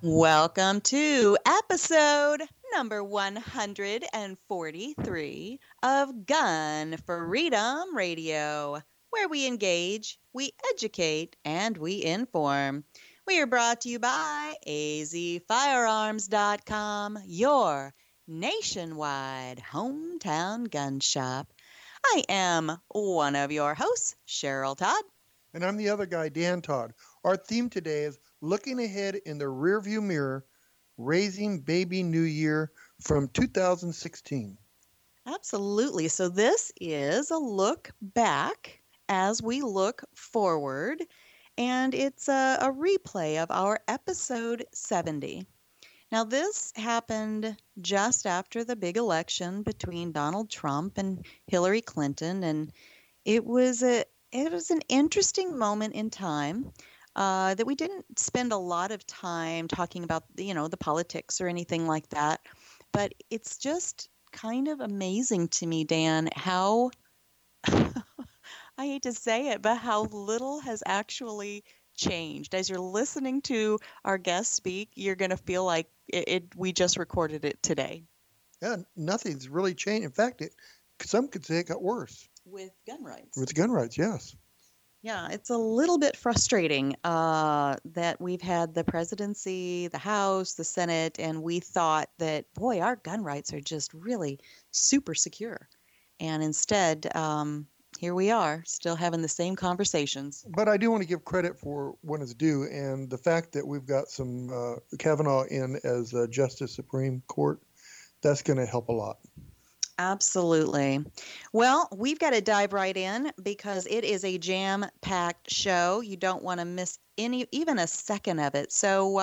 Welcome to episode number 143 of Gun Freedom Radio, where we engage, we educate, and we inform. We are brought to you by azfirearms.com, your nationwide hometown gun shop. I am one of your hosts, Cheryl Todd. And I'm the other guy, Dan Todd. Our theme today is looking ahead in the rearview mirror, raising baby new year from 2016. Absolutely. So this is a look back as we look forward, and it's a replay of our episode 70. Now, this happened just after the big election between Donald Trump and Hillary Clinton, and it was an interesting moment in time that we didn't spend a lot of time talking about, you know, the politics or anything like that. But it's just kind of amazing to me, Dan, how I hate to say it, but how little has actually changed. As you're listening to our guest speak, you're going to feel like we just recorded it today. Yeah, nothing's really changed. In fact, some could say it got worse. With gun rights. With gun rights, yes. Yeah, it's a little bit frustrating that we've had the presidency, the House, the Senate, and we thought that, boy, our gun rights are just really super secure. And instead, here we are, still having the same conversations. But I do want to give credit for when it's due, and the fact that we've got some Kavanaugh in as Justice Supreme Court, that's going to help a lot. Absolutely. Well, we've got to dive right in because it is a jam-packed show. You don't want to miss even a second of it. So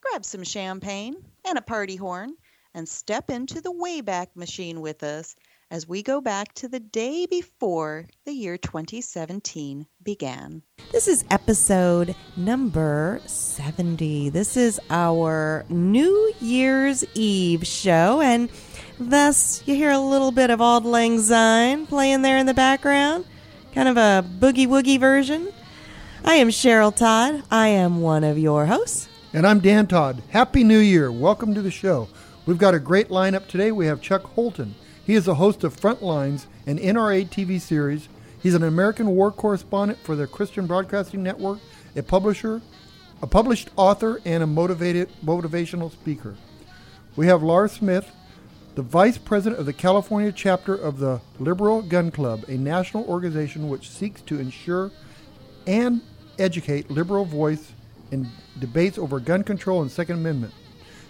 grab some champagne and a party horn and step into the Wayback Machine with us as we go back to the day before the year 2017 began. This is episode number 70. This is our New Year's Eve show, and thus you hear a little bit of Auld Lang Syne playing there in the background, kind of a boogie-woogie version. I am Cheryl Todd. I am one of your hosts. And I'm Dan Todd. Happy New Year. Welcome to the show. We've got a great lineup today. We have Chuck Holton. He is the host of Frontlines, an NRA TV series. He's an American war correspondent for the Christian Broadcasting Network, a publisher, a published author, and a motivational speaker. We have Lars Smith, the vice president of the California chapter of the Liberal Gun Club, a national organization which seeks to ensure and educate liberal voice in debates over gun control and Second Amendment.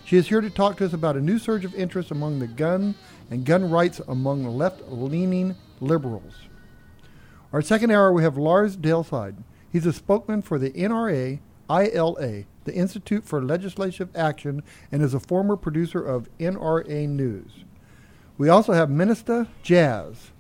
She is here to talk to us about a new surge of interest among the gun and gun rights among left-leaning liberals. Our second hour, we have Lars Dalseide. He's a spokesman for the NRA ILA, the Institute for Legislative Action, and is a former producer of NRA News. We also have Minister Jazz.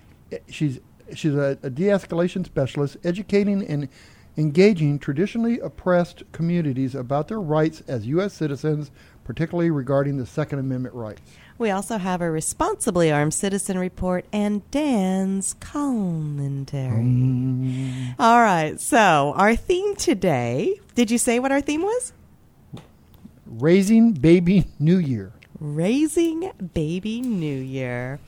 She's a de-escalation specialist, educating and engaging traditionally oppressed communities about their rights as U.S. citizens, particularly regarding the Second Amendment rights. We also have a Responsibly Armed Citizen Report and Dan's commentary. All right, so our theme today, did you say what our theme was? Raising Baby New Year. Raising Baby New Year.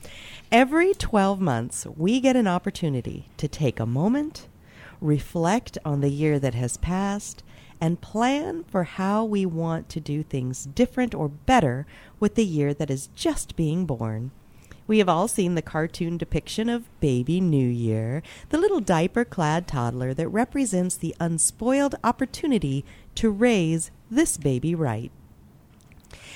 Every 12 months, we get an opportunity to take a moment, reflect on the year that has passed, and plan for how we want to do things different or better with the year that is just being born. We have all seen the cartoon depiction of Baby New Year, the little diaper-clad toddler that represents the unspoiled opportunity to raise this baby right.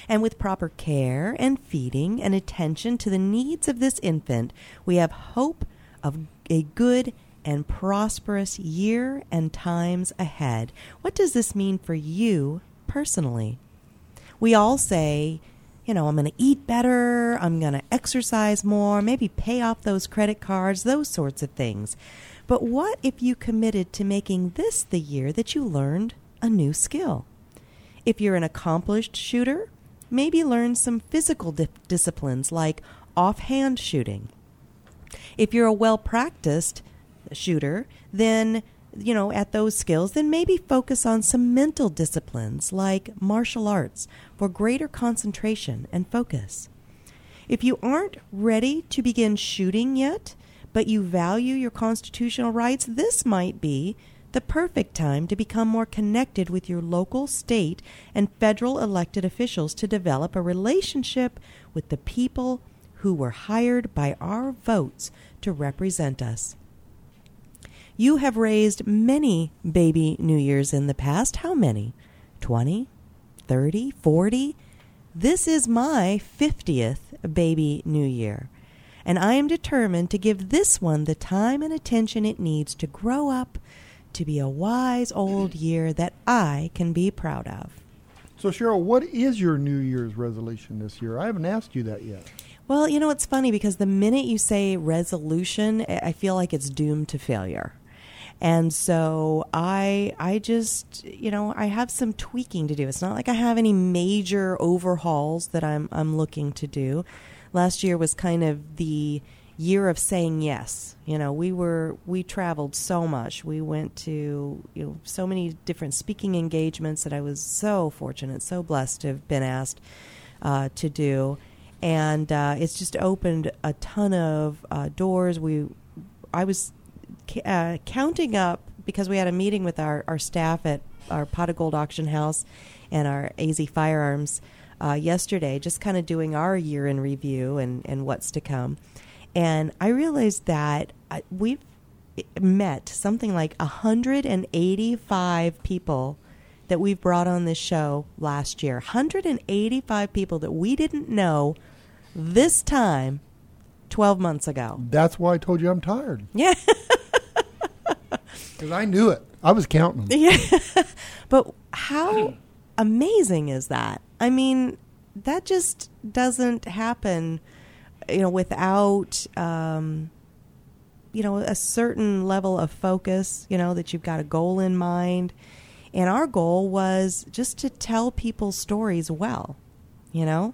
And with proper care and feeding and attention to the needs of this infant, we have hope of a good and prosperous year and times ahead. What does this mean for you personally? We all say, you know, I'm going to eat better, I'm going to exercise more, maybe pay off those credit cards, those sorts of things. But what if you committed to making this the year that you learned a new skill? If you're an accomplished shooter, maybe learn some physical disciplines like offhand shooting. If you're a well-practiced shooter, then, you know, at those skills, then maybe focus on some mental disciplines like martial arts for greater concentration and focus. If you aren't ready to begin shooting yet, but you value your constitutional rights, this might be the perfect time to become more connected with your local, state, and federal elected officials to develop a relationship with the people who were hired by our votes to represent us. You have raised many baby New Year's in the past. How many? 20? 30? 40? This is my 50th baby New Year, and I am determined to give this one the time and attention it needs to grow up to be a wise old year that I can be proud of. So, Cheryl, what is your New Year's resolution this year? I haven't asked you that yet. Well, you know, it's funny because the minute you say resolution, I feel like it's doomed to failure. And so I just, you know, I have some tweaking to do. It's not like I have any major overhauls that I'm looking to do. Last year was kind of the year of saying yes. You know, we traveled so much. We went to, you know, so many different speaking engagements that I was so fortunate, so blessed to have been asked to do. And it's just opened a ton of doors. I was counting up, because we had a meeting with our staff at our Pot of Gold auction house and our AZ Firearms yesterday, just kind of doing our year in review and what's to come. And I realized that we've met something like 185 people that we've brought on this show last year. 185 people that we didn't know this time 12 months ago. That's why I told you I'm tired. Yeah. Because I knew it. I was counting. Yeah. But how amazing is that? I mean, that just doesn't happen, you know, without, you know, a certain level of focus, you know, that you've got a goal in mind. And our goal was just to tell people stories well, you know,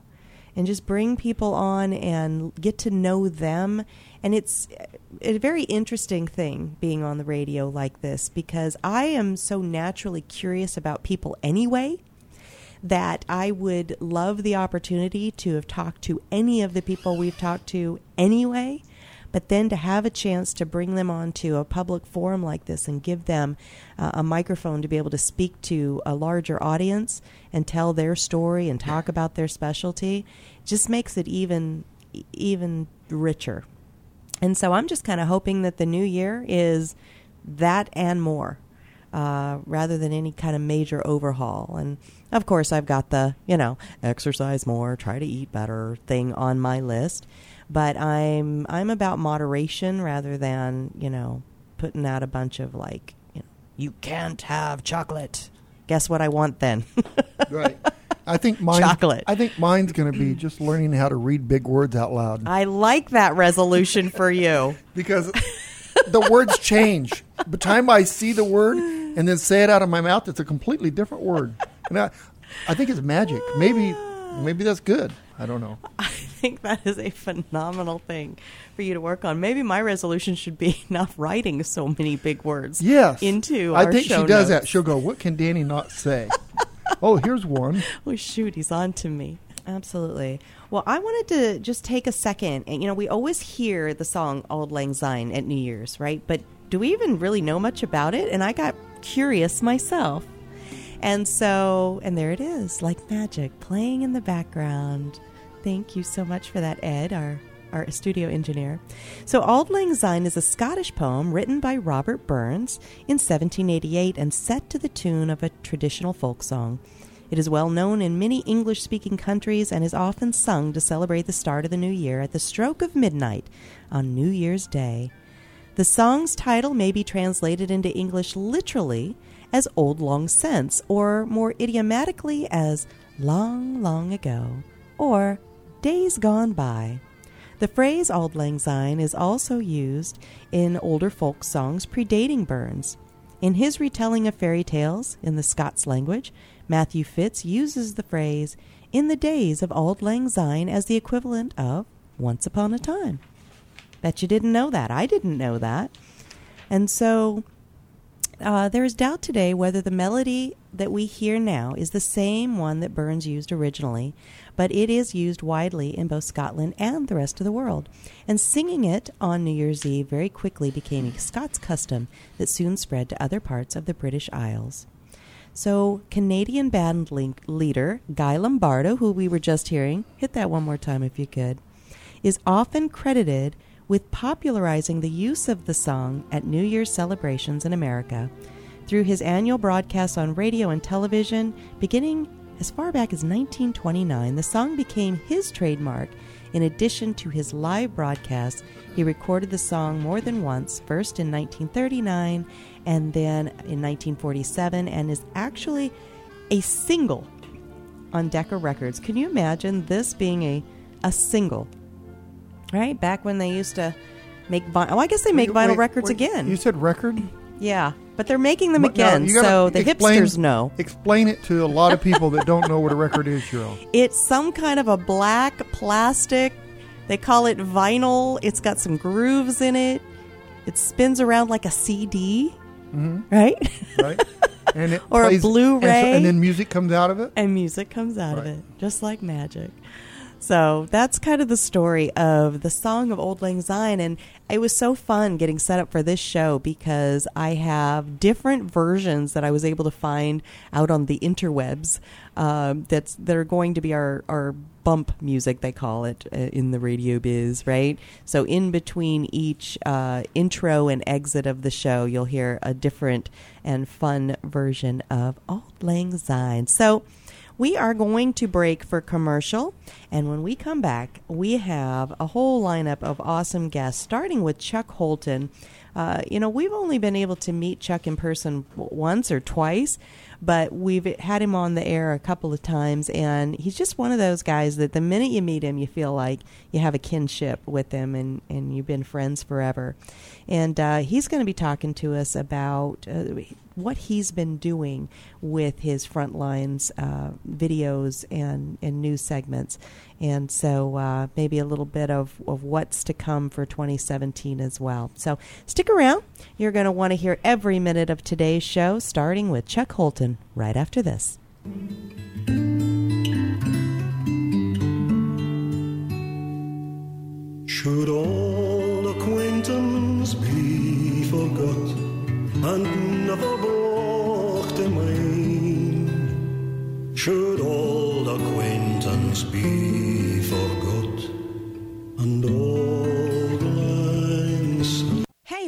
and just bring people on and get to know them. And it's a very interesting thing being on the radio like this, because I am so naturally curious about people anyway that I would love the opportunity to have talked to any of the people we've talked to anyway. But then to have a chance to bring them onto a public forum like this and give them a microphone to be able to speak to a larger audience and tell their story and talk about their specialty just makes it even richer. And so I'm just kind of hoping that the new year is that and more, rather than any kind of major overhaul. And of course, I've got the, you know, exercise more, try to eat better thing on my list. But I'm about moderation rather than, you know, putting out a bunch of, like, you know, you can't have chocolate. Guess what I want then? Right. I think mine's going to be just learning how to read big words out loud. I like that resolution for you. Because the words change. By the time I see the word and then say it out of my mouth, it's a completely different word. And I think it's magic. Maybe that's good. I don't know. I think that is a phenomenal thing for you to work on. Maybe my resolution should be not writing so many big words into our show notes. I think she does that. She'll go, what can Danny not say? Oh, here's one. Oh, shoot, he's on to me. Absolutely. Well, I wanted to just take a second. And, you know, we always hear the song Auld Lang Syne at New Year's, right? But do we even really know much about it? And I got curious myself. And so, and there it is, like magic, playing in the background. Thank you so much for that, Ed, our studio engineer. So Auld Lang Syne is a Scottish poem written by Robert Burns in 1788 and set to the tune of a traditional folk song. It is well known in many English-speaking countries and is often sung to celebrate the start of the new year at the stroke of midnight on New Year's Day. The song's title may be translated into English literally as Auld Lang Syne, or more idiomatically as Long, Long Ago, or Days Gone By. The phrase Auld Lang Syne is also used in older folk songs predating Burns. In his retelling of fairy tales in the Scots language, Matthew Fitz uses the phrase in the days of Auld Lang Syne as the equivalent of once upon a time. Bet you didn't know that. I didn't know that. And so there is doubt today whether the melody that we hear now is the same one that Burns used originally, but it is used widely in both Scotland and the rest of the world. And singing it on New Year's Eve very quickly became a Scots custom that soon spread to other parts of the British Isles. So Canadian band leader Guy Lombardo, who we were just hearing, hit that one more time if you could, is often credited with popularizing the use of the song at New Year's celebrations in America through his annual broadcasts on radio and television. Beginning as far back as 1929, the song became his trademark. In addition to his live broadcasts, he recorded the song more than once, first in 1939 and then in 1947, and is actually a single on Decca Records. Can you imagine this being a single? Right? Back when they used to make vinyl. Oh, I guess they make vinyl records again. You said record? Yeah, but they're making them again, so the hipsters know. Explain it to a lot of people that don't know what a record is, Cheryl. It's some kind of a black plastic. They call it vinyl. It's got some grooves in it. It spins around like a CD, mm-hmm. right? Right. And it or plays, a Blu-ray. And then music comes out of it? And music comes out of it, just like magic. So that's kind of the story of the song of Auld Lang Syne. And it was so fun getting set up for this show because I have different versions that I was able to find out on the interwebs that are going to be our bump music, they call it, in the radio biz, right? So in between each intro and exit of the show, you'll hear a different and fun version of Auld Lang Syne. So we are going to break for commercial, and when we come back, we have a whole lineup of awesome guests, starting with Chuck Holton. We've only been able to meet Chuck in person once or twice, but we've had him on the air a couple of times, and he's just one of those guys that the minute you meet him, you feel like you have a kinship with him, and you've been friends forever. And he's going to be talking to us about what he's been doing with his Frontlines videos and news segments. And so maybe a little bit of what's to come for 2017 as well. So stick around. You're going to want to hear every minute of today's show, starting with Chuck Holton right after this. Should all acquaintance be forgot and never brought to mind? Should old acquaintance be forgot and old lines? Hey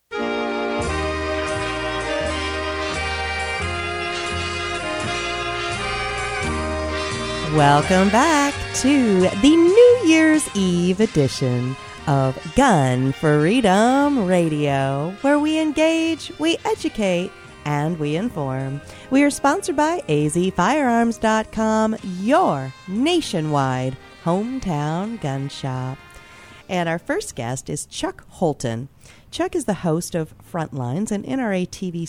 Welcome back to the New Year's Eve edition of Gun Freedom Radio, where we engage, we educate, and we inform. We are sponsored by azfirearms.com, your nationwide hometown gun shop. And our first guest is Chuck Holton. Chuck is the host of Frontlines, an NRA TV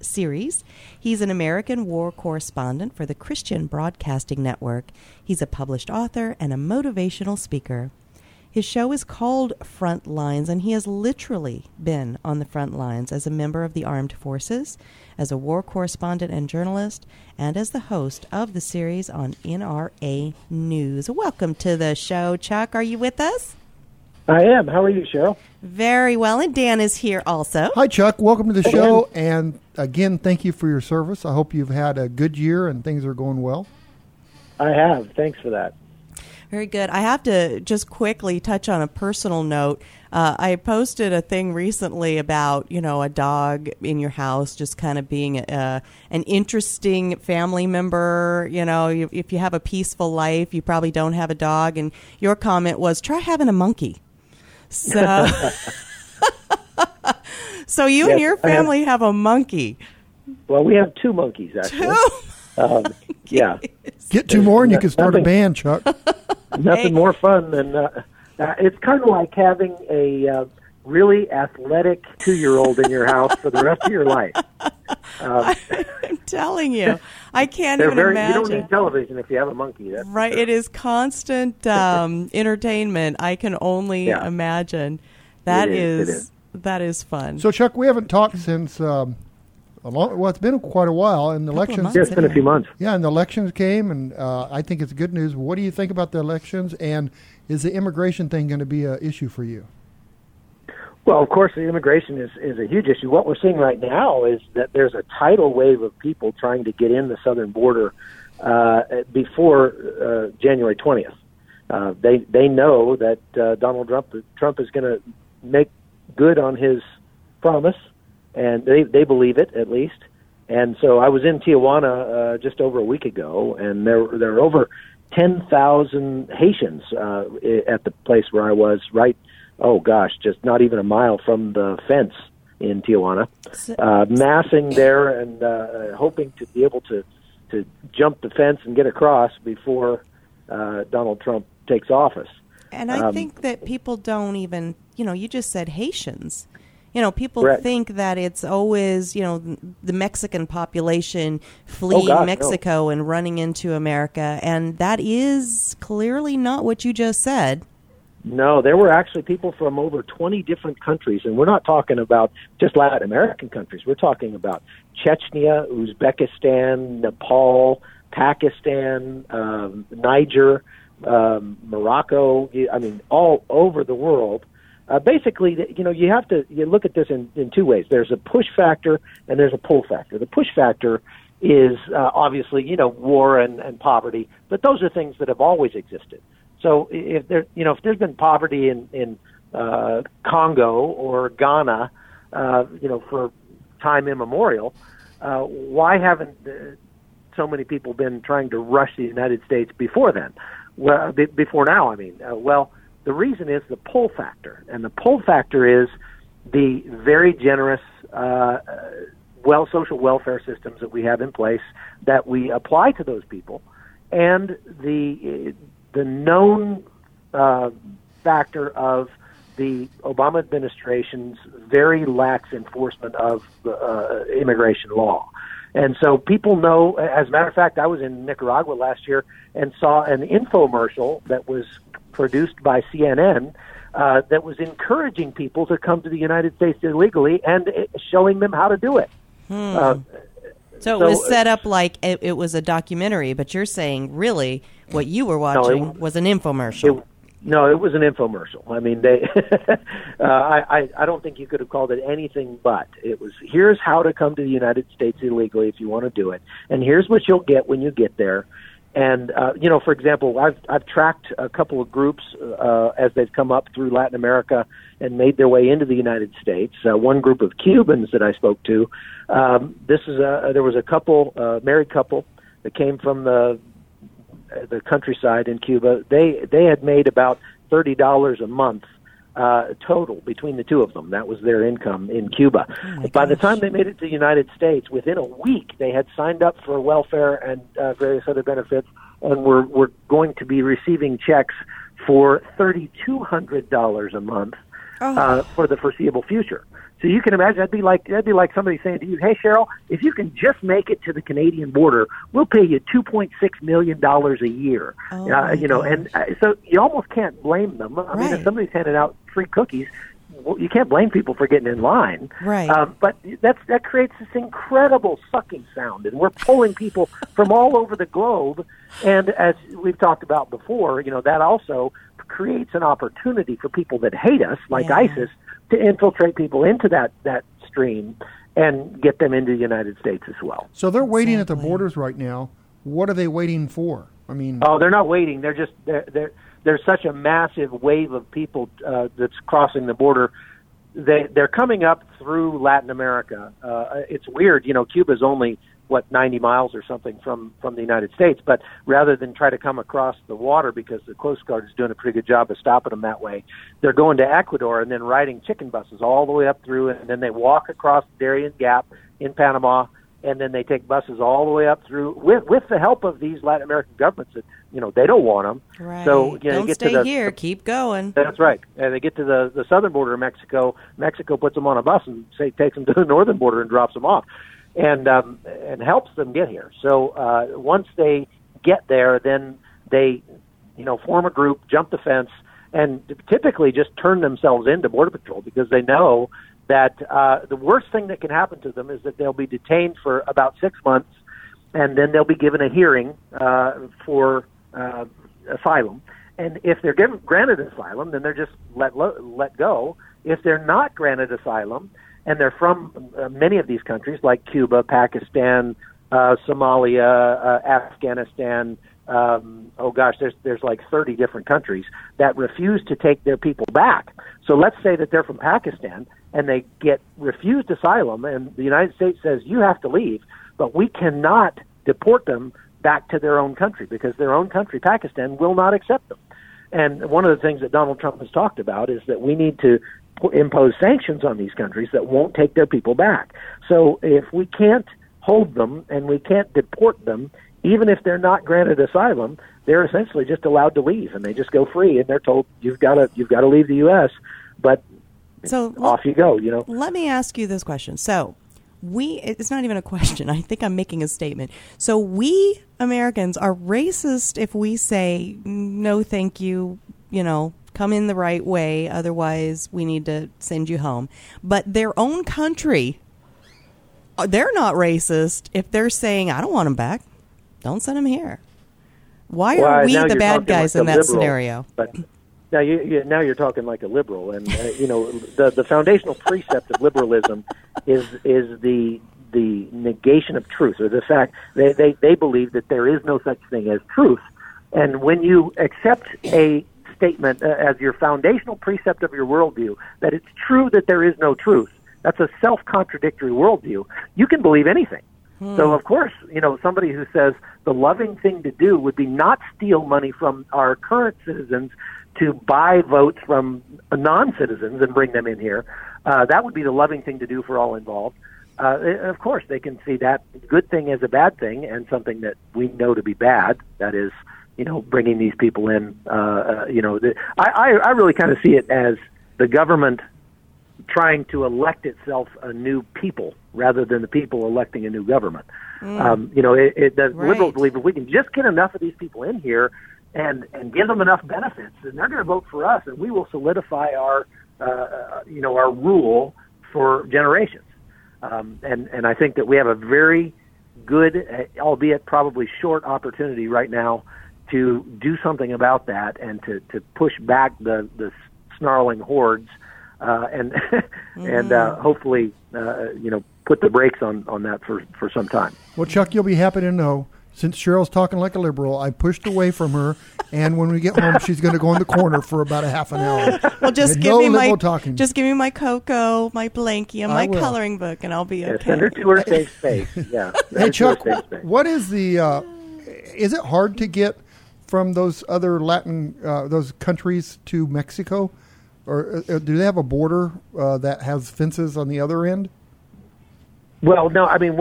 series. He's an American war correspondent for the Christian Broadcasting Network. He's a published author and a motivational speaker. His show is called Front Lines, and he has literally been on the front lines as a member of the armed forces, as a war correspondent and journalist, and as the host of the series on NRA News. Welcome to the show, Chuck. Are you with us? I am. How are you, Cheryl? Very well, and Dan is here also. Hi, Chuck. Welcome to the show, and again, thank you for your service. I hope you've had a good year and things are going well. I have. Thanks for that. Very good. I have to just quickly touch on a personal note. I posted a thing recently about, you know, a dog in your house just kind of being an interesting family member. You know, if you have a peaceful life, you probably don't have a dog. And your comment was, try having a monkey. So, so you and your family have a monkey. Well, we have two monkeys, actually. Yeah. Get two more and you can start a band, Chuck. Nothing more fun than it's kind of like having a really athletic 2-year-old in your house for the rest of your life. I'm telling you, I can't even imagine. You don't need television if you have a monkey. Right. Sure. It is constant entertainment. I can only imagine. That is fun. So, Chuck, we haven't talked since... it's been quite a while, and the elections. It's been a few months. Yeah, and the elections came, and I think it's good news. What do you think about the elections, and is the immigration thing going to be an issue for you? Well, of course, the immigration is a huge issue. What we're seeing right now is that there's a tidal wave of people trying to get in the southern border before January 20th. They know that Donald Trump is going to make good on his promise. And they believe it, at least. And so I was in Tijuana just over a week ago, and there were over 10,000 Haitians at the place where I was, just not even a mile from the fence in Tijuana, massing there and hoping to be able to jump the fence and get across before Donald Trump takes office. And I think that people don't even, you just said Haitians. You know, people think that it's always, the Mexican population fleeing Mexico and running into America. And that is clearly not what you just said. No, there were actually people from over 20 different countries. And we're not talking about just Latin American countries. We're talking about Chechnya, Uzbekistan, Nepal, Pakistan, Niger, Morocco. I mean, all over the world. Basically, you have to look at this in two ways. There's a push factor and there's a pull factor. The push factor is obviously, war and poverty, but those are things that have always existed. So if there's been poverty in Congo or Ghana, for time immemorial, why haven't so many people been trying to rush the United States before then? Well, before now, I mean, the reason is the pull factor, and the pull factor is the very generous social welfare systems that we have in place that we apply to those people, and the known factor of the Obama administration's very lax enforcement of immigration law. And so people know, as a matter of fact, I was in Nicaragua last year and saw an infomercial that was produced by CNN that was encouraging people to come to the United States illegally and showing them how to do it. So it was set up like it was a documentary, but you're saying really what you were watching was an infomercial. It was an infomercial. I mean, I don't think you could have called it anything but. It was, here's how to come to the United States illegally if you want to do it, and here's what you'll get when you get there. And, for example, I've tracked a couple of groups as they've come up through Latin America and made their way into the United States. One group of Cubans that I spoke to, there was a couple, married couple, that came from the countryside in Cuba. They had made about $30 a month total between the two of them. That was their income in Cuba. By the time they made it to the United States, within a week they had signed up for welfare and various other benefits, and were going to be receiving checks for $3,200 a month for the foreseeable future. So you can imagine that'd be like somebody saying to you, "Hey, Cheryl, if you can just make it to the Canadian border, we'll pay you $2.6 million a year." So you almost can't blame them. I mean, if somebody's handing out free cookies, well, you can't blame people for getting in line. Right. But that creates this incredible sucking sound, and we're pulling people from all over the globe. And as we've talked about before, that also creates an opportunity for people that hate us, like ISIS, to infiltrate people into that stream and get them into the United States as well. So they're waiting at the borders right now. What are they waiting for? I mean, oh, they're not waiting. They're just there's such a massive wave of people that's crossing the border. They're coming up through Latin America. It's weird, Cuba's only 90 miles or something from the United States, but rather than try to come across the water, because the Coast Guard is doing a pretty good job of stopping them that way, they're going to Ecuador and then riding chicken buses all the way up through, and then they walk across the Darien Gap in Panama, and then they take buses all the way up through with the help of these Latin American governments that, they don't want them. Right. So, don't get stay to here. Keep going. That's right. And they get to the southern border of Mexico. Mexico puts them on a bus and takes them to the northern border and drops them off. And helps them get here. So once they get there, then they, form a group, jump the fence, and typically just turn themselves into Border Patrol, because they know that the worst thing that can happen to them is that they'll be detained for about 6 months, and then they'll be given a hearing for asylum. And if they're granted asylum, then they're just let go. If they're not granted asylum, and they're from many of these countries like Cuba, Pakistan, Somalia, Afghanistan. There's like 30 different countries that refuse to take their people back. So let's say that they're from Pakistan and they get refused asylum, and the United States says, you have to leave, but we cannot deport them back to their own country, because their own country, Pakistan, will not accept them. And one of the things that Donald Trump has talked about is that we need to impose sanctions on these countries that won't take their people back. So if we can't hold them and we can't deport them, even if they're not granted asylum, they're essentially just allowed to leave, and they just go free, and they're told, you've got to leave the U.S., but so off you go, Let me ask you this question. So it's not even a question. I think I'm making a statement. So we Americans are racist if we say, no, thank you, come in the right way, otherwise we need to send you home. But their own country, they're not racist if they're saying, I don't want them back, don't send them here. Why are we the bad guys in that scenario? But now you're talking like a liberal, and the foundational precept of liberalism is the negation of truth, or the fact they believe that there is no such thing as truth. And when you accept a statement as your foundational precept of your worldview, that it's true that there is no truth, that's a self-contradictory worldview. You can believe anything. So of course, somebody who says the loving thing to do would be not steal money from our current citizens to buy votes from non-citizens and bring them in here, that would be the loving thing to do for all involved. Of course, they can see that good thing as a bad thing, and something that we know to be bad, that is, bringing these people in. I really kind of see it as the government trying to elect itself a new people rather than the people electing a new government. Liberals believe if we can just get enough of these people in here and give them enough benefits, then they're going to vote for us, and we will solidify our, our rule for generations. And I think that we have a very good, albeit probably short, opportunity right now to do something about that, and to push back the snarling hordes, hopefully, put the brakes on that for some time. Well, Chuck, you'll be happy to know, since Cheryl's talking like a liberal, I pushed away from her, and when we get home, she's going to go in the corner for about a half an hour. Well, just give me my cocoa, my blankie, and my coloring book, and I'll be okay. Send her to her safe space. Yeah. Hey, Chuck, what is the? Is it hard to get from those other Latin those countries to Mexico, or do they have a border that has fences on the other end? Well, no. I mean,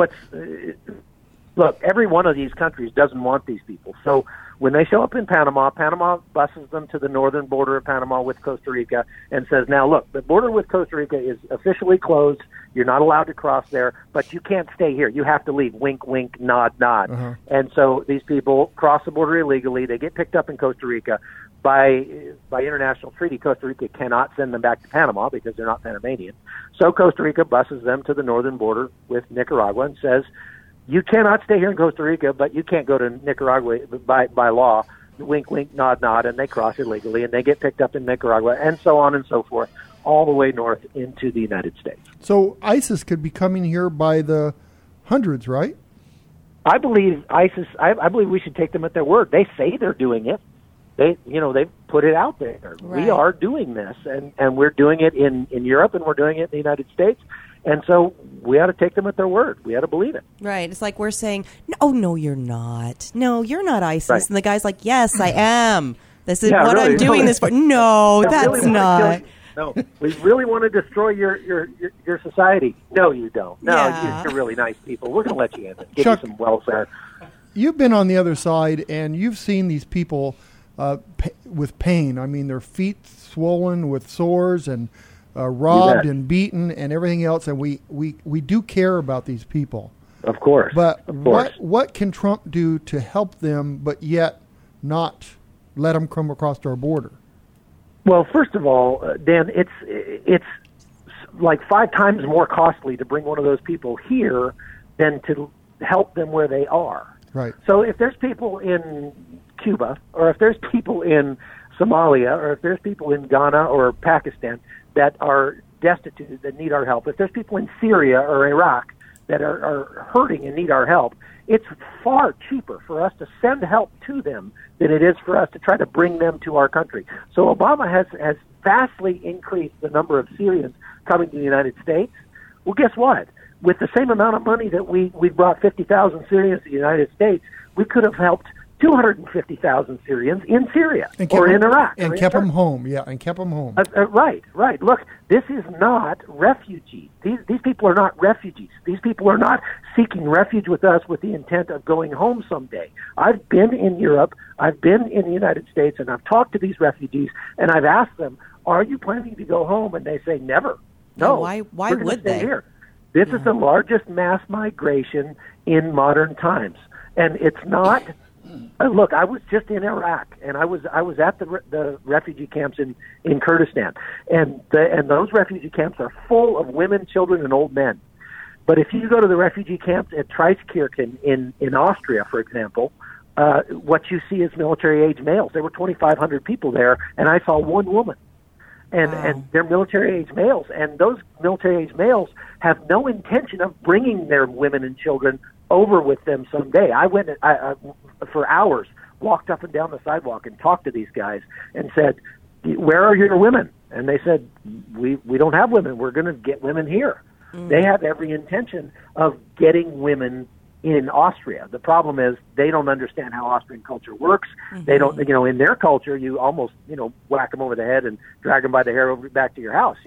Look, every one of these countries doesn't want these people. So when they show up in Panama, Panama buses them to the northern border of Panama with Costa Rica and says, now, look, the border with Costa Rica is officially closed. You're not allowed to cross there, but you can't stay here. You have to leave. Wink, wink, nod, nod. Uh-huh. And so these people cross the border illegally. They get picked up in Costa Rica. By international treaty, Costa Rica cannot send them back to Panama because they're not Panamanian. So Costa Rica buses them to the northern border with Nicaragua and says, you cannot stay here in Costa Rica, but you can't go to Nicaragua by law. Wink, wink, nod, nod, and they cross illegally, and they get picked up in Nicaragua, and so on and so forth, all the way north into the United States. So ISIS could be coming here by the hundreds, right? I believe ISIS, I believe we should take them at their word. They say they're doing it. They've put it out there. Right. We are doing this, and we're doing it in Europe, and we're doing it in the United States. And so we ought to take them at their word. We ought to believe it. Right. It's like we're saying, oh, no, you're not. No, you're not ISIS. Right. And the guy's like, yes, I am. This is I'm doing this for. No, that's really not. No, we really want to destroy your society. No, you don't. No, you're really nice people. We're going to let you in. Give Chuck, you some welfare. You've been on the other side, and you've seen these people with pain. I mean, their feet swollen with sores and robbed and beaten and everything else. And we do care about these people. Of course. But what can Trump do to help them, but yet not let them come across our border? Well, first of all, Dan, it's like 5 times more costly to bring one of those people here than to help them where they are. Right. So if there's people in Cuba, or if there's people in Somalia, or if there's people in Ghana or Pakistan that are destitute, that need our help, if there's people in Syria or Iraq that are hurting and need our help, it's far cheaper for us to send help to them than it is for us to try to bring them to our country. So Obama has vastly increased the number of Syrians coming to the United States. Well, guess what? With the same amount of money that we brought 50,000 Syrians to the United States, we could have helped 250,000 Syrians in Syria or in Iraq. And kept them home, Right. Look, this is not refugees. These people are not refugees. These people are not seeking refuge with us with the intent of going home someday. I've been in Europe, I've been in the United States, and I've talked to these refugees, and I've asked them, are you planning to go home? And they say, never. No, why would they? Here. This is the largest mass migration in modern times, and it's not... Look, I was just in Iraq, and I was at the refugee camps in Kurdistan, and those refugee camps are full of women, children, and old men. But if you go to the refugee camps at Traiskirchen in Austria, for example, what you see is military-age males. There were 2,500 people there, and I saw one woman. And they're military-age males, and those military-age males have no intention of bringing their women and children over with them someday. I went for hours, walked up and down the sidewalk and talked to these guys and said, where are your women? And they said, we don't have women. We're going to get women here. Mm. They have every intention of getting women in Austria. The problem is they don't understand how Austrian culture works. Mm-hmm. They don't, in their culture, you almost, whack them over the head and drag them by the hair over back to your house.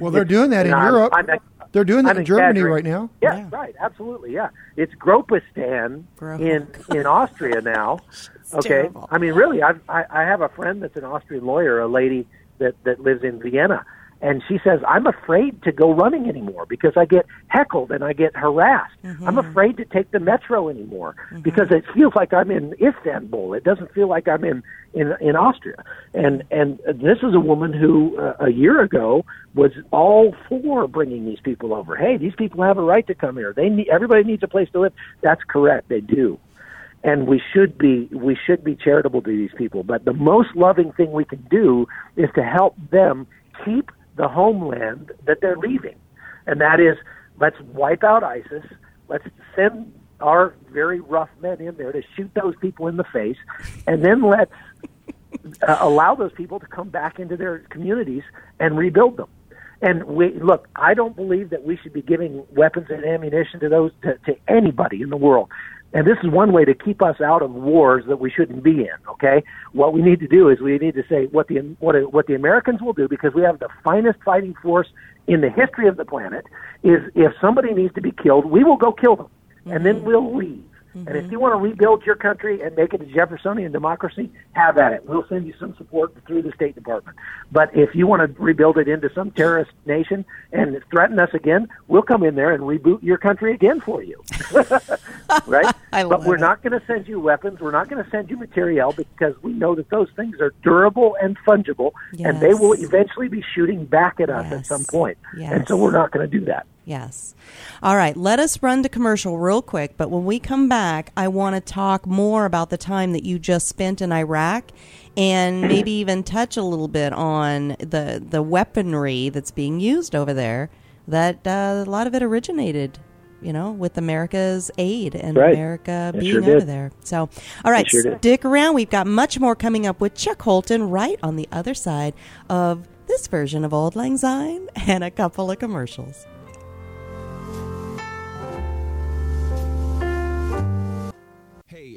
Well, they're doing that in Europe. They're doing that in Germany right now. Yeah, yeah, right. Absolutely. Yeah. It's Gropistan in Austria now. Okay. Terrible. Really, I have a friend that's an Austrian lawyer, a lady that lives in Vienna. And she says, I'm afraid to go running anymore because I get heckled and I get harassed. Mm-hmm. I'm afraid to take the metro anymore because it feels like I'm in Istanbul. It doesn't feel like I'm in Austria. And this is a woman who a year ago was all for bringing these people over. Hey, these people have a right to come here. Everybody needs a place to live. That's correct. They do. And we should be charitable to these people. But the most loving thing we can do is to help them keep the homeland that they're leaving. And that is, let's wipe out ISIS, let's send our very rough men in there to shoot those people in the face, and then let's allow those people to come back into their communities and rebuild them. And look, I don't believe that we should be giving weapons and ammunition to those to anybody in the world. And this is one way to keep us out of wars that we shouldn't be in, okay? What we need to do is we need to say what the Americans will do, because we have the finest fighting force in the history of the planet, is if somebody needs to be killed, we will go kill them, and then we'll leave. Mm-hmm. And if you want to rebuild your country and make it a Jeffersonian democracy, have at it. We'll send you some support through the State Department. But if you want to rebuild it into some terrorist nation and threaten us again, we'll come in there and reboot your country again for you. Right? But we're not going to send you weapons. We're not going to send you materiel, because we know that those things are durable and fungible, yes. and they will eventually be shooting back at us yes. at some point. Yes. And so we're not going to do that. Yes. All right. Let us run to commercial real quick. But when we come back, I want to talk more about the time that you just spent in Iraq, and maybe even touch a little bit on the weaponry that's being used over there, that a lot of it originated, you know, with America's aid and right. America it being sure over did. There. So, all right. Sure stick around. We've got much more coming up with Chuck Holton right on the other side of this version of Auld Lang Syne and a couple of commercials.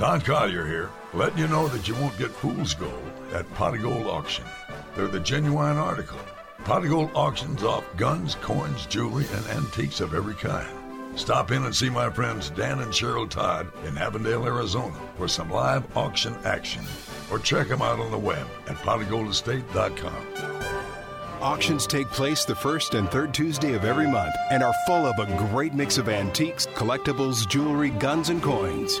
Don Collier here, letting you know that you won't get fool's gold at Pot of Gold Auction. They're the genuine article. Pot of Gold auctions off guns, coins, jewelry, and antiques of every kind. Stop in and see my friends Dan and Cheryl Todd in Avondale, Arizona for some live auction action. Or check them out on the web at potofgoldestate.com. Auctions take place the first and third Tuesday of every month and are full of a great mix of antiques, collectibles, jewelry, guns, and coins.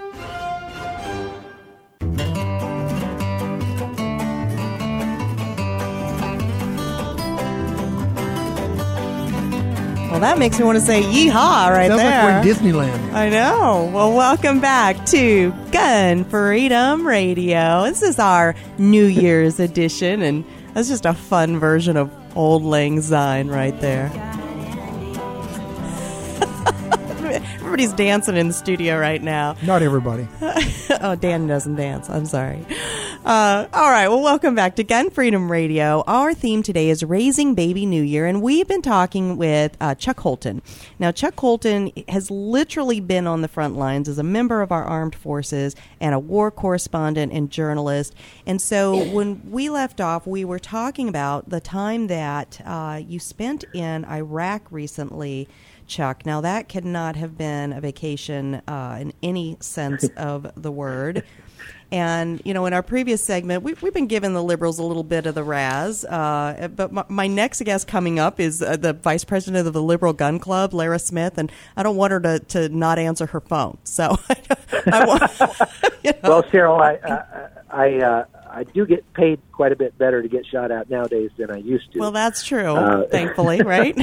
Well, that makes me want to say yeehaw right there. Sounds like we're in Disneyland. I know. Well, welcome back to Gun Freedom Radio. This is our New Year's edition, and that's just a fun version of Auld Lang Syne right there. Everybody's dancing in the studio right now. Not everybody. Oh, Dan doesn't dance. I'm sorry. All right. Well, welcome back to Gun Freedom Radio. Our theme today is Raising Baby New Year, and we've been talking with Chuck Holton. Now, Chuck Holton has literally been on the front lines as a member of our armed forces and a war correspondent and journalist. And so when we left off, we were talking about the time that you spent in Iraq recently, Chuck. Now, that could not have been a vacation in any sense of the word. And, you know, in our previous segment, we've been giving the liberals a little bit of the razz. But my next guest coming up is the vice president of the Liberal Gun Club, Lara Smith. And I don't want her to not answer her phone. So I want, you know. Well, Cheryl, I do get paid quite a bit better to get shot at nowadays than I used to. Well, that's true, thankfully, right?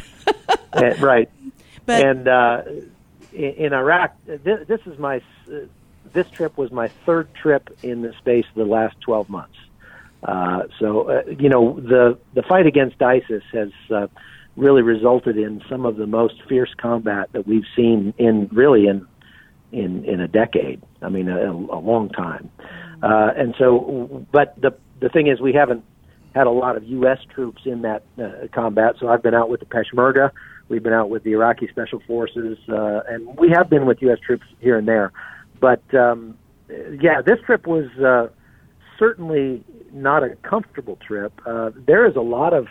Right. But, and in Iraq, this is my... This trip was my third trip in the space of the last 12 months. You know, the fight against ISIS has really resulted in some of the most fierce combat that we've seen in a decade. I mean, a long time. And so, but the thing is, we haven't had a lot of U.S. troops in that combat. So I've been out with the Peshmerga. We've been out with the Iraqi Special Forces, and we have been with U.S. troops here and there. But yeah, this trip was certainly not a comfortable trip. There is a lot of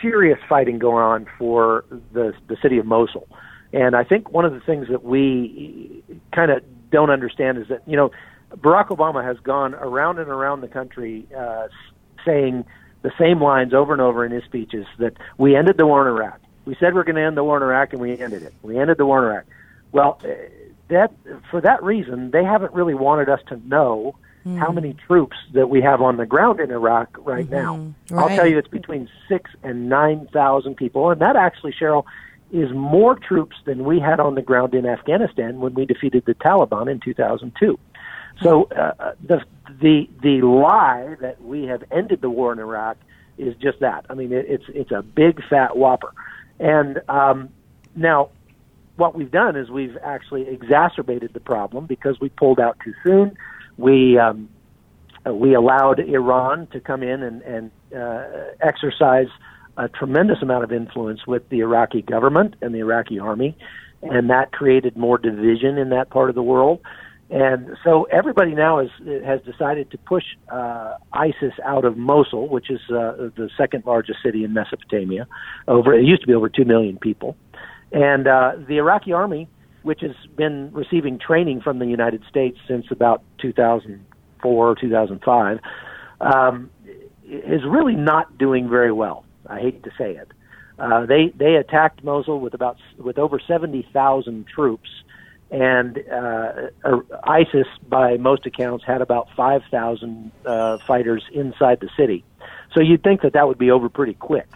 serious fighting going on for the city of Mosul. And I think one of the things that we kind of don't understand is that, you know, Barack Obama has gone around and around the country saying the same lines over and over in his speeches that we ended the war in Iraq. We said we're going to end the war in Iraq, and we ended it. We ended the war in Iraq. Well, for that reason, they haven't really wanted us to know how many troops that we have on the ground in Iraq right now. Right. I'll tell you, it's between 6,000 and 9,000 people, and that actually, Cheryl, is more troops than we had on the ground in Afghanistan when we defeated the Taliban in 2002. So the lie that we have ended the war in Iraq is just that. I mean, it's a big fat whopper. And now what we've done is we've actually exacerbated the problem because we pulled out too soon. We allowed Iran to come in and exercise a tremendous amount of influence with the Iraqi government and the Iraqi army, and that created more division in that part of the world. And so everybody now has decided to push ISIS out of Mosul, which is the second largest city in Mesopotamia. It used to be over 2 million people. And the Iraqi army, which has been receiving training from the United States since about 2004, 2005, is really not doing very well. I hate to say it. They attacked Mosul with over 70,000 troops. And ISIS, by most accounts, had about 5,000 fighters inside the city. So you'd think that would be over pretty quick.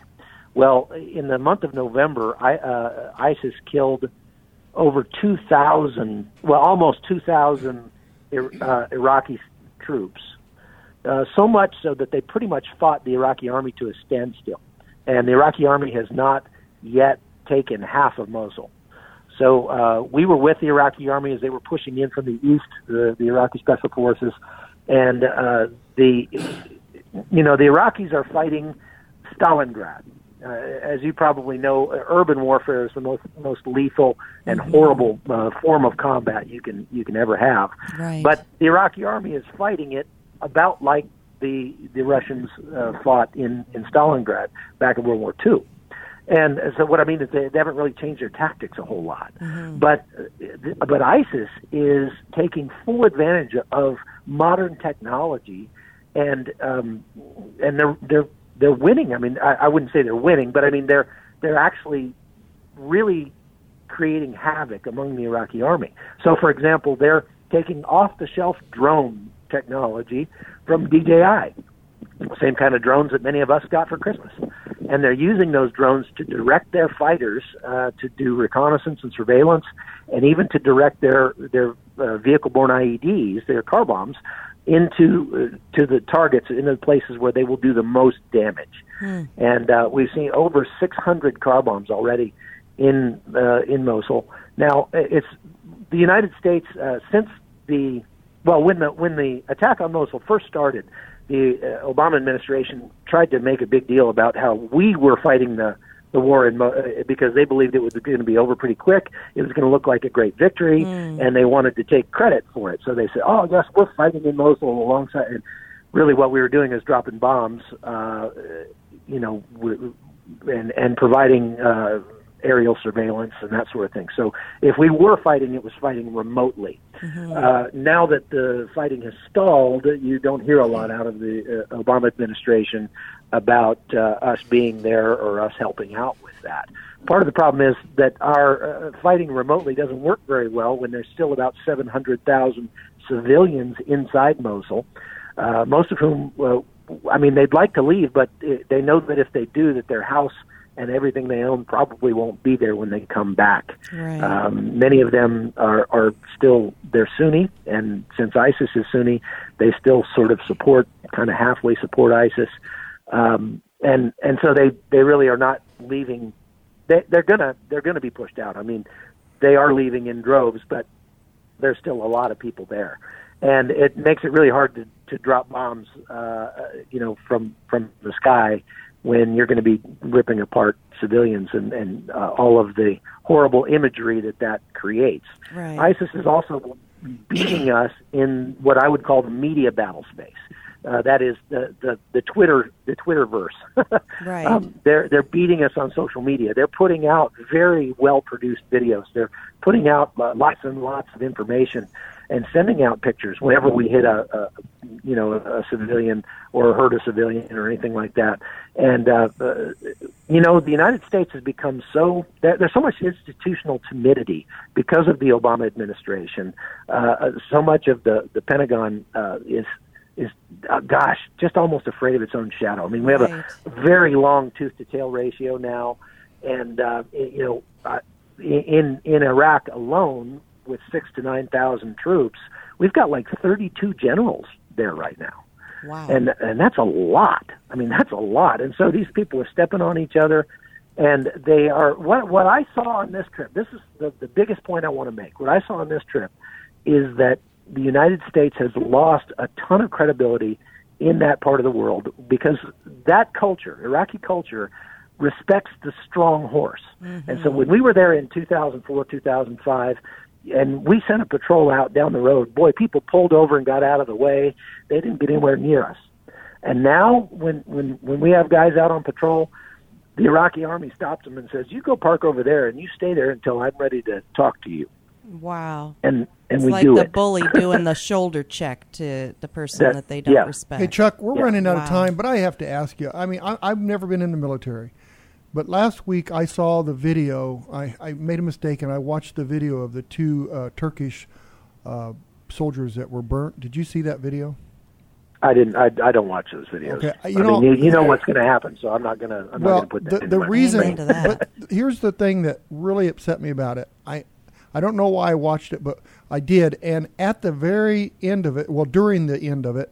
Well, in the month of November, ISIS killed over 2,000, well, almost 2,000 Iraqi troops, so much so that they pretty much fought the Iraqi army to a standstill. And the Iraqi army has not yet taken half of Mosul. So we were with the Iraqi army as they were pushing in from the east, the Iraqi Special Forces, and the Iraqis are fighting Stalingrad. As you probably know, urban warfare is the most lethal and horrible form of combat you can ever have. Right. But the Iraqi army is fighting it about like the Russians fought in Stalingrad back in World War II. And so what I mean is they haven't really changed their tactics a whole lot. Mm-hmm. But ISIS is taking full advantage of modern technology, and they're winning. I mean, I wouldn't say they're winning, but I mean they're actually really creating havoc among the Iraqi army. So, for example, they're taking off-the-shelf drone technology from DJI. Same kind of drones that many of us got for Christmas. And they're using those drones to direct their fighters to do reconnaissance and surveillance, and even to direct their vehicle-borne IEDs, their car bombs, to the targets, into the places where they will do the most damage. And we've seen over 600 car bombs already in Mosul. Now, it's the United States when the attack on Mosul first started. The Obama administration tried to make a big deal about how we were fighting the war because they believed it was going to be over pretty quick. It was going to look like a great victory, and they wanted to take credit for it. So they said, "Oh, yes, we're fighting in Mosul alongside." And really, what we were doing is dropping bombs, and providing aerial surveillance and that sort of thing. So if we were fighting, it was fighting remotely. Mm-hmm. Now that the fighting has stalled, you don't hear a lot out of the Obama administration about us being there or us helping out with that. Part of the problem is that our fighting remotely doesn't work very well when there's still about 700,000 civilians inside Mosul, most of whom, they'd like to leave, but they know that if they do, that their house and everything they own probably won't be there when they come back. Right. Many of them are still, they're Sunni, and since ISIS is Sunni, they still sort of halfway support ISIS. And so they really are not leaving. They're gonna be pushed out. I mean, they are leaving in droves, but there's still a lot of people there. And it makes it really hard to drop bombs, from the sky, when you're going to be ripping apart civilians and all of the horrible imagery that creates. Right. ISIS is also beating us in what I would call the media battle space. That is the Twitterverse. Right. They're beating us on social media. They're putting out very well produced videos. They're putting out lots and lots of information and sending out pictures whenever we hit a civilian or hurt a civilian or anything like that. And the United States has become there's so much institutional timidity because of the Obama administration. So much of the Pentagon is just almost afraid of its own shadow. I mean, we have a very long tooth-to-tail ratio now, and in Iraq alone, with 6,000 to 9,000 troops, we've got like 32 generals there right now. Wow! And that's a lot. I mean, that's a lot. And so these people are stepping on each other, and they are. What I saw on this trip, this is the biggest point I want to make. What I saw on this trip is that the United States has lost a ton of credibility in that part of the world because that culture, Iraqi culture, respects the strong horse. Mm-hmm. And so when we were there in 2004, 2005, and we sent a patrol out down the road, boy, people pulled over and got out of the way. They didn't get anywhere near us. And now when we have guys out on patrol, the Iraqi army stops them and says, you go park over there and you stay there until I'm ready to talk to you. Wow. And we do it. It's like the bully doing the shoulder check to the person that they don't respect. Hey, Chuck, we're running out of time, but I have to ask you. I mean, I've never been in the military, but last week I saw the video. I made a mistake, and I watched the video of the two Turkish soldiers that were burnt. Did you see that video? I didn't. I don't watch those videos. Okay. You know what's going to happen, so I'm not going to put that in the reason, but here's the thing that really upset me about it. I don't know why I watched it, but I did. And at the very end of it, well, during the end of it,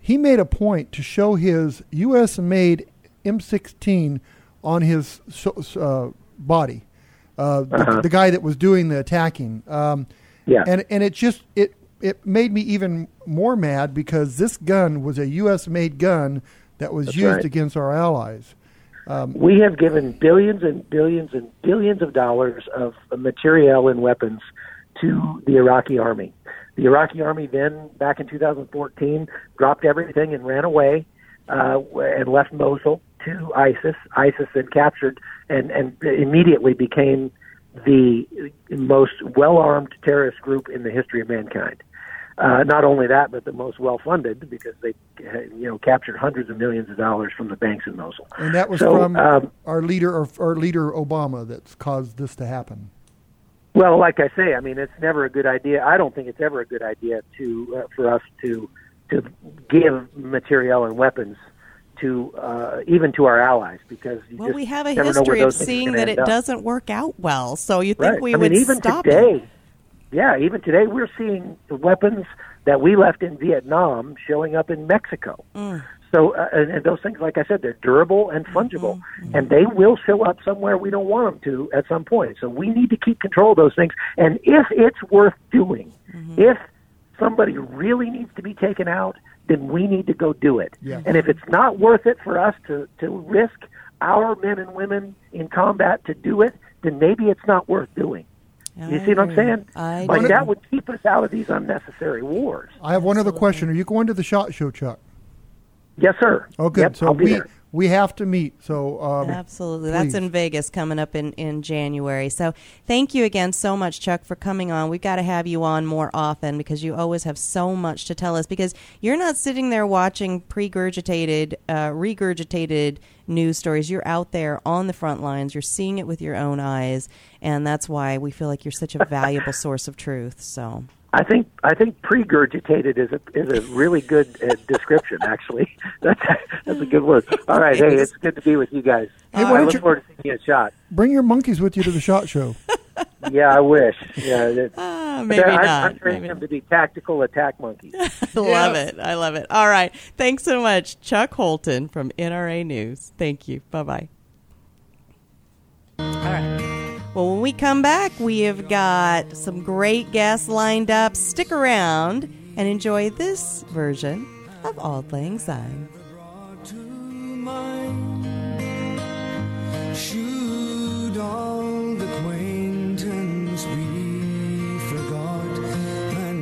he made a point to show his U.S.-made M16 on his body, the guy that was doing the attacking. And it just it made me even more mad because this gun was a U.S.-made gun that was used against our allies. We have given billions and billions and billions of dollars of materiel and weapons to the Iraqi army. The Iraqi army then, back in 2014, dropped everything and ran away and left Mosul to ISIS. ISIS then captured and immediately became the most well-armed terrorist group in the history of mankind. Not only that, but the most well-funded because they, captured hundreds of millions of dollars from the banks in Mosul. And that was from our leader Obama that's caused this to happen. Well, like I say, I mean, it's never a good idea. I don't think it's ever a good idea for us to give materiel and weapons to even to our allies because we have a history of seeing that it doesn't work out well. So you think we would stop it? Yeah, even today we're seeing weapons that we left in Vietnam showing up in Mexico. Mm. So, and those things, like I said, they're durable and fungible, and they will show up somewhere we don't want them to at some point. So we need to keep control of those things. And if it's worth doing, if somebody really needs to be taken out, then we need to go do it. Yeah. And if it's not worth it for us to risk our men and women in combat to do it, then maybe it's not worth doing. You see what I'm saying? That would keep us out of these unnecessary wars. I have one other question. Are you going to the SHOT Show, Chuck? Yes, sir. Okay, so we have to meet. So absolutely. Please. That's in Vegas coming up in January. So thank you again so much, Chuck, for coming on. We've got to have you on more often because you always have so much to tell us because you're not sitting there watching regurgitated news stories. You're out there on the front lines. You're seeing it with your own eyes, and that's why we feel like you're such a valuable source of truth. So I think pregurgitated is a really good description. Actually, that's a good word. All right, hey, it's good to be with you guys. Hey, I look forward to seeing you at SHOT. Bring your monkeys with you to the SHOT Show. Yeah, I wish. Yeah, maybe not. I'm training them to be tactical attack monkeys. I love it. All right. Thanks so much, Chuck Holton from NRA News. Thank you. Bye-bye. All right. Well, when we come back, we have got some great guests lined up. Stick around and enjoy this version of Auld Lang Syne. Should all acquaintance be forgot and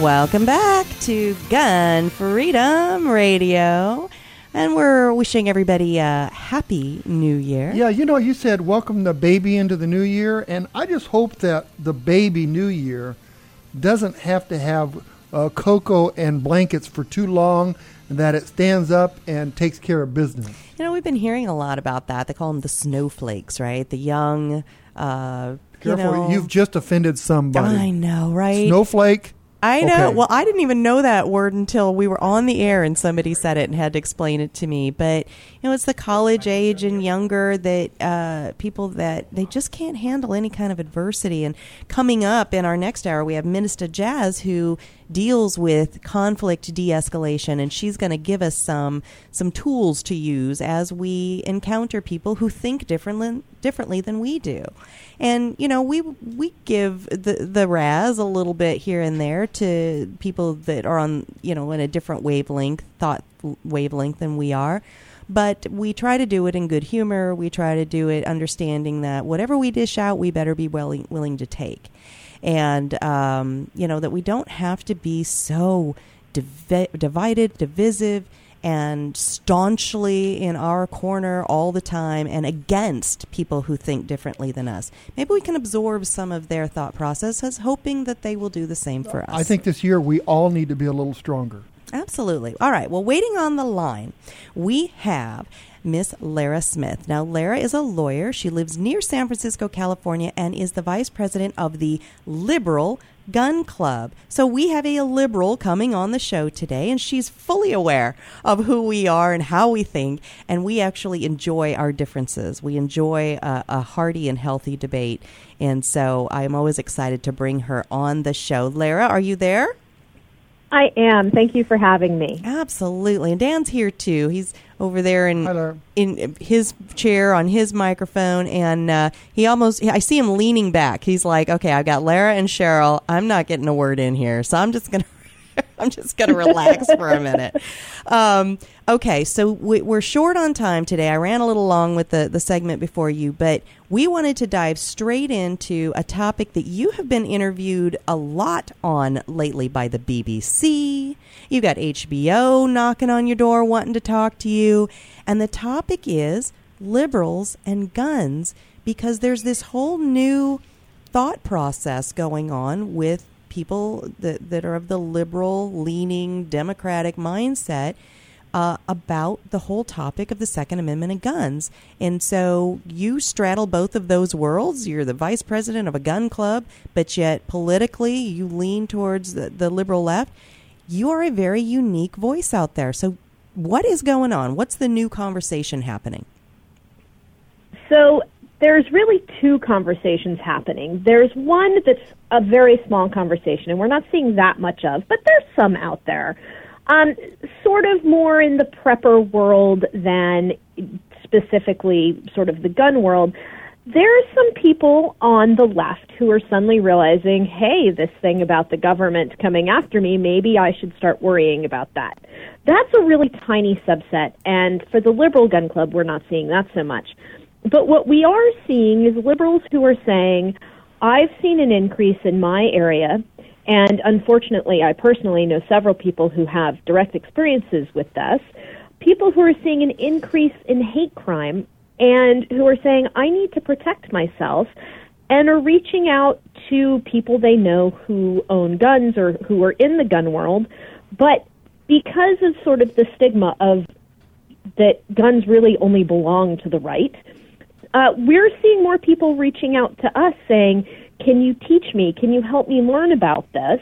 Welcome back to Gun Freedom Radio, and we're wishing everybody a happy new year. Yeah, you know, you said welcome the baby into the new year, and I just hope that the baby new year doesn't have to have cocoa and blankets for too long, and that it stands up and takes care of business. You know, we've been hearing a lot about that. They call them the snowflakes, right? The young, Careful, you've just offended somebody. I know, right? Snowflake. I know. Okay. Well, I didn't even know that word until we were on the air and somebody said it and had to explain it to me. But, you know, it's the college age and younger that people that they just can't handle any kind of adversity. And coming up in our next hour, we have Minister Jazz, who deals with conflict de-escalation, and she's going to give us some tools to use as we encounter people who think differently than we do. And, you know, we give the razz a little bit here and there to people that are on, you know, in a different thought wavelength than we are. But we try to do it in good humor. We try to do it understanding that whatever we dish out, we better be willing to take. And, you know, that we don't have to be so divided, divisive, and staunchly in our corner all the time and against people who think differently than us. Maybe we can absorb some of their thought processes, hoping that they will do the same for us. I think this year we all need to be a little stronger. Absolutely. All right. Well, waiting on the line, we have Miss Lara Smith. Now, Lara is a lawyer. She lives near San Francisco, California, and is the vice president of the Liberal Gun Club. So we have a liberal coming on the show today, and she's fully aware of who we are and how we think, and we actually enjoy our differences. We enjoy a hearty and healthy debate, and so I'm always excited to bring her on the show. Lara, are you there? I am. Thank you for having me. Absolutely. And Dan's here, too. He's over there in his chair on his microphone, and I see him leaning back. He's like, okay, I've got Lara and Cheryl. I'm not getting a word in here, so I'm just going to relax for a minute. Okay, so we're short on time today. I ran a little long with the segment before you, but we wanted to dive straight into a topic that you have been interviewed a lot on lately by the BBC. You've got HBO knocking on your door wanting to talk to you. And the topic is liberals and guns, because there's this whole new thought process going on with people that are of the liberal-leaning Democratic mindset about the whole topic of the Second Amendment and guns. And so you straddle both of those worlds. You're the vice president of a gun club, but yet politically you lean towards the liberal left. You are a very unique voice out there. So what is going on? What's the new conversation happening? So there's really two conversations happening. There's one that's a very small conversation, and we're not seeing that much of, but there's some out there, sort of more in the prepper world than specifically sort of the gun world. There's some people on the left who are suddenly realizing, hey, this thing about the government coming after me, maybe I should start worrying about that. That's a really tiny subset, and for the Liberal Gun Club, we're not seeing that so much. But what we are seeing is liberals who are saying, I've seen an increase in my area, and unfortunately, I personally know several people who have direct experiences with this. people who are seeing an increase in hate crime and who are saying, I need to protect myself, and are reaching out to people they know who own guns or who are in the gun world. But because of sort of the stigma of that guns really only belong to the right, we're seeing more people reaching out to us saying, can you teach me? Can you help me learn about this?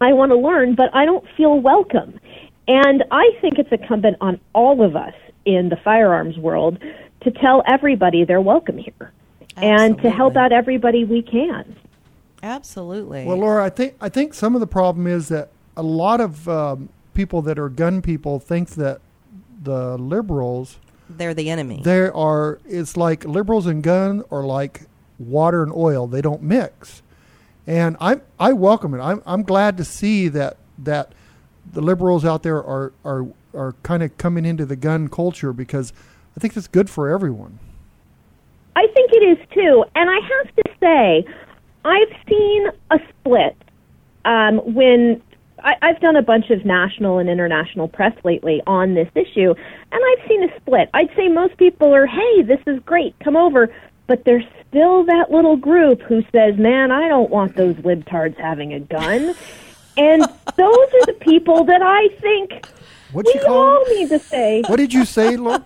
I want to learn, but I don't feel welcome. And I think it's incumbent on all of us in the firearms world to tell everybody they're welcome here. Absolutely. And to help out everybody we can. Absolutely. Well, Laura, I think some of the problem is that a lot of people that are gun people think that the liberals... They're the enemy. It's like liberals and gun are like water and oil. They don't mix. And I welcome it. I'm glad to see that the liberals out there are kind of coming into the gun culture, because I think it's good for everyone. I think it is, too. And I have to say, I've seen a split when I've done a bunch of national and international press lately on this issue, and I've seen a split. I'd say most people are, hey, this is great, come over. But there's still that little group who says, man, I don't want those libtards having a gun. And those are the people that I think we all need to say. What did you say, Laura?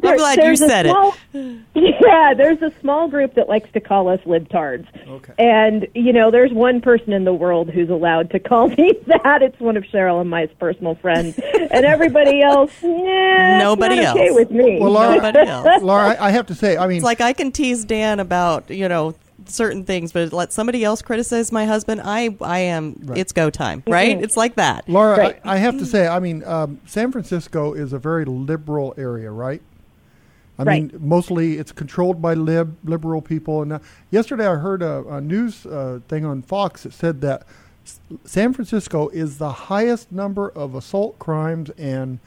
I'm glad you said it. Yeah, there's a small group that likes to call us libtards. Okay. And, there's one person in the world who's allowed to call me that. It's one of Cheryl and my personal friends. And everybody else, nobody else. Okay with me. Well, Laura, I have to say, I mean... It's like I can tease Dan about, certain things, but let somebody else criticize my husband. I am, right. It's go time, right? Mm-hmm. It's like that. Laura, right. I have to say, I mean, San Francisco is a very liberal area, right? I mean, mostly it's controlled by liberal people. And yesterday I heard a news thing on Fox that said that San Francisco is the highest number of assault crimes and,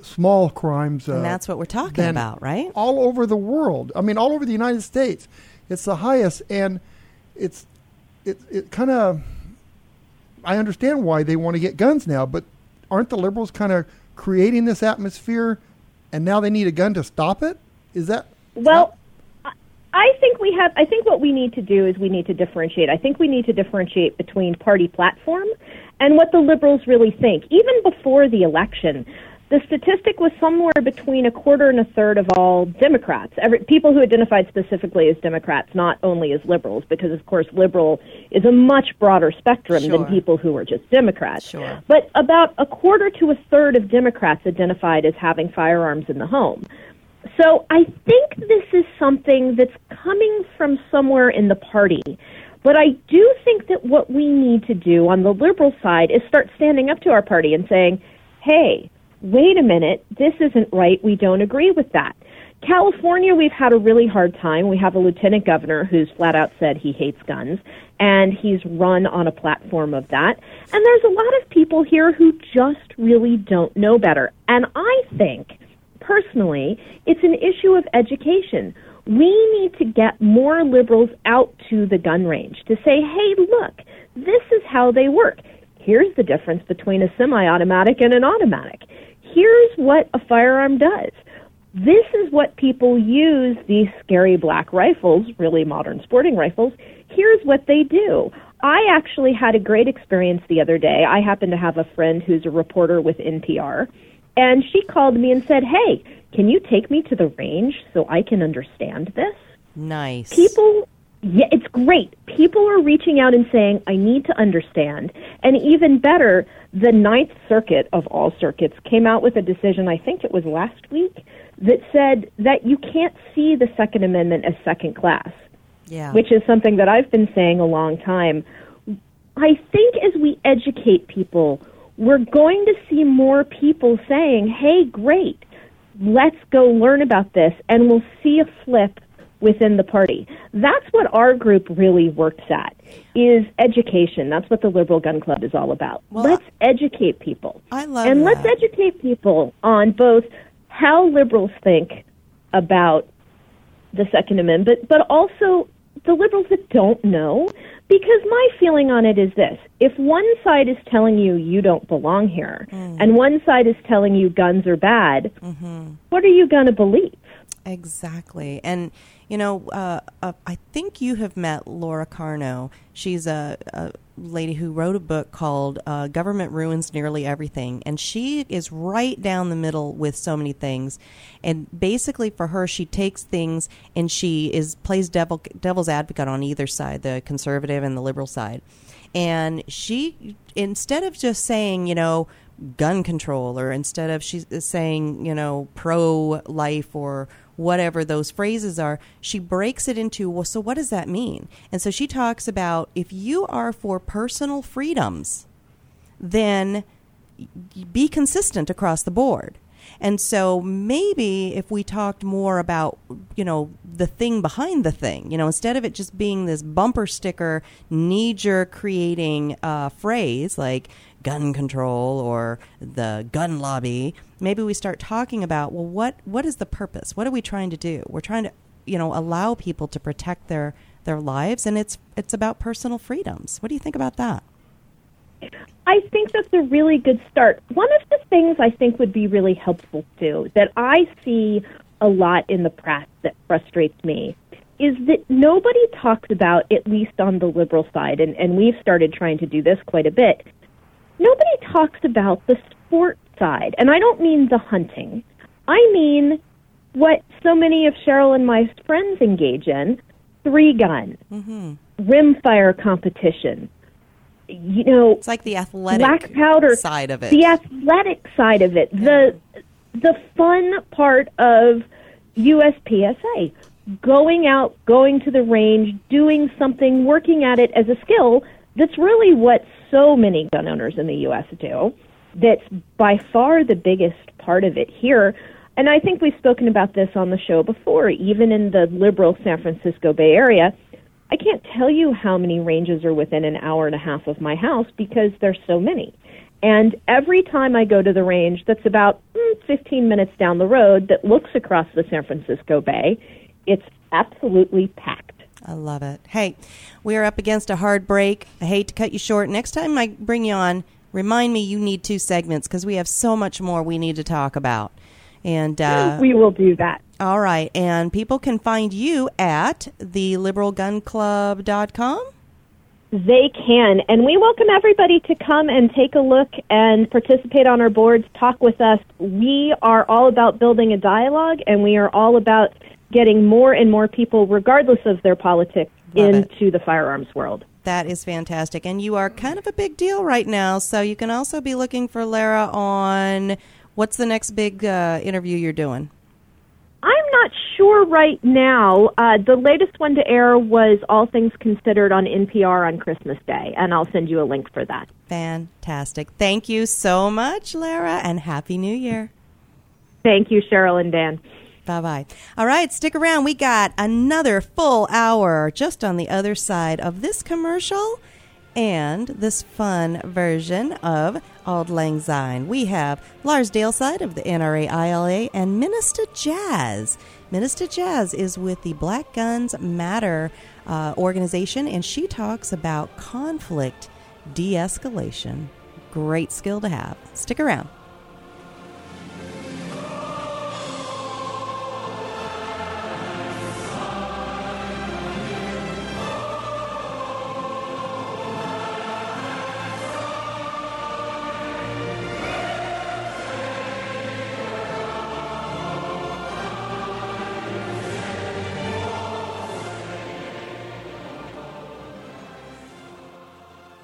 small crimes. And that's what we're talking about, right? All over the world. I mean, all over the United States. It's the highest. And it kind of, I understand why they want to get guns now, but aren't the liberals kind of creating this atmosphere? And now they need a gun to stop it? Is that... Well, I think what we need to do is we need to differentiate. I think we need to differentiate between party platform and what the liberals really think. Even before the election, the statistic was somewhere between 25% and 33% of all Democrats, people who identified specifically as Democrats, not only as liberals, because, of course, liberal is a much broader spectrum than people who are just Democrats. Sure. But about 25% to 33% of Democrats identified as having firearms in the home. So I think this is something that's coming from somewhere in the party. But I do think that what we need to do on the liberal side is start standing up to our party and saying, hey, wait a minute, this isn't right, we don't agree with that. California, we've had a really hard time. We have a lieutenant governor who's flat out said he hates guns, and he's run on a platform of that. And there's a lot of people here who just really don't know better. And I think, personally, it's an issue of education. We need to get more liberals out to the gun range to say, hey, look, this is how they work. Here's the difference between a semi-automatic and an automatic. Here's what a firearm does. This is what people use, these scary black rifles, really modern sporting rifles. Here's what they do. I actually had a great experience the other day. I happen to have a friend who's a reporter with NPR, and she called me and said, hey, can you take me to the range so I can understand this? Nice. Yeah, it's great. People are reaching out and saying, I need to understand. And even better, the Ninth Circuit of all circuits came out with a decision, I think it was last week, that said that you can't see the Second Amendment as second class, which is something that I've been saying a long time. I think as we educate people, we're going to see more people saying, hey, great, let's go learn about this, and we'll see a flip within the party. That's what our group really works at, is education. That's what the Liberal Gun Club is all about. Well, let's educate people. I love and that. Let's educate people on both how liberals think about the Second Amendment, but also the liberals that don't know, Because my feeling on it is this. If one side is telling you you don't belong here, and one side is telling you guns are bad, what are you going to believe? Exactly. And, you know, I think you have met Laura Carno. She's a lady who wrote a book called Government Ruins Nearly Everything. And she is right down the middle with so many things. And basically for her, she takes things and she plays devil's advocate on either side, the conservative and the liberal side. And she, instead of just saying, you know, gun control, or instead of she's saying, you know, pro-life or whatever those phrases are, she breaks it into, well, so what does that mean? And so she talks about if you are for personal freedoms, then be consistent across the board. And so maybe if we talked more about, you know, the thing behind the thing, you know, instead of it just being this bumper sticker, knee-jerk creating phrase like gun control or the gun lobby, maybe we start talking about, well, what is the purpose? What are we trying to do? We're trying to, you know, allow people to protect their lives, and it's about personal freedoms. What do you think about that? I think that's a really good start. One of the things I think would be really helpful too, that I see a lot in the press that frustrates me, is that nobody talks about, at least on the liberal side, and we've started trying to do this quite a bit, nobody talks about the sport side. And I don't mean the hunting. I mean what so many of Cheryl and my friends engage in, 3-gun, rimfire competition. You know, it's like the athletic black powder side of it. The athletic side of it. Yeah. The fun part of USPSA, going out, going to the range, doing something, working at it as a skill. That's really what so many gun owners in the U.S. do. That's by far the biggest part of it here. And I think we've spoken about this on the show before, even in the liberal San Francisco Bay Area. I can't tell you how many ranges are within an hour and a half of my house because there's so many. And every time I go to the range that's about 15 minutes down the road that looks across the San Francisco Bay, it's absolutely packed. I love it. Hey, we are up against a hard break. I hate to cut you short. Next time I bring you on, remind me you need 2 segments because we have so much more we need to talk about. And we will do that. All right. And people can find you at theliberalgunclub.com? They can. And we welcome everybody to come and take a look and participate on our boards, talk with us. We are all about building a dialogue, and we are all about getting more and more people, regardless of their politics, into the firearms world. That is fantastic. And you are kind of a big deal right now, so you can also be looking for Lara on what's the next big interview you're doing? I'm not sure right now. The latest one to air was All Things Considered on NPR on Christmas Day, and I'll send you a link for that. Fantastic. Thank you so much, Lara, and Happy New Year. Thank you, Cheryl and Dan. Bye-bye. All right, stick around. We got another full hour just on the other side of this commercial and this fun version of Auld Lang Syne. We have Lars Dalseide of the NRA ILA and Minister Jazz. Minister Jazz is with the Black Guns Matter organization, and she talks about conflict de-escalation. Great skill to have. Stick around.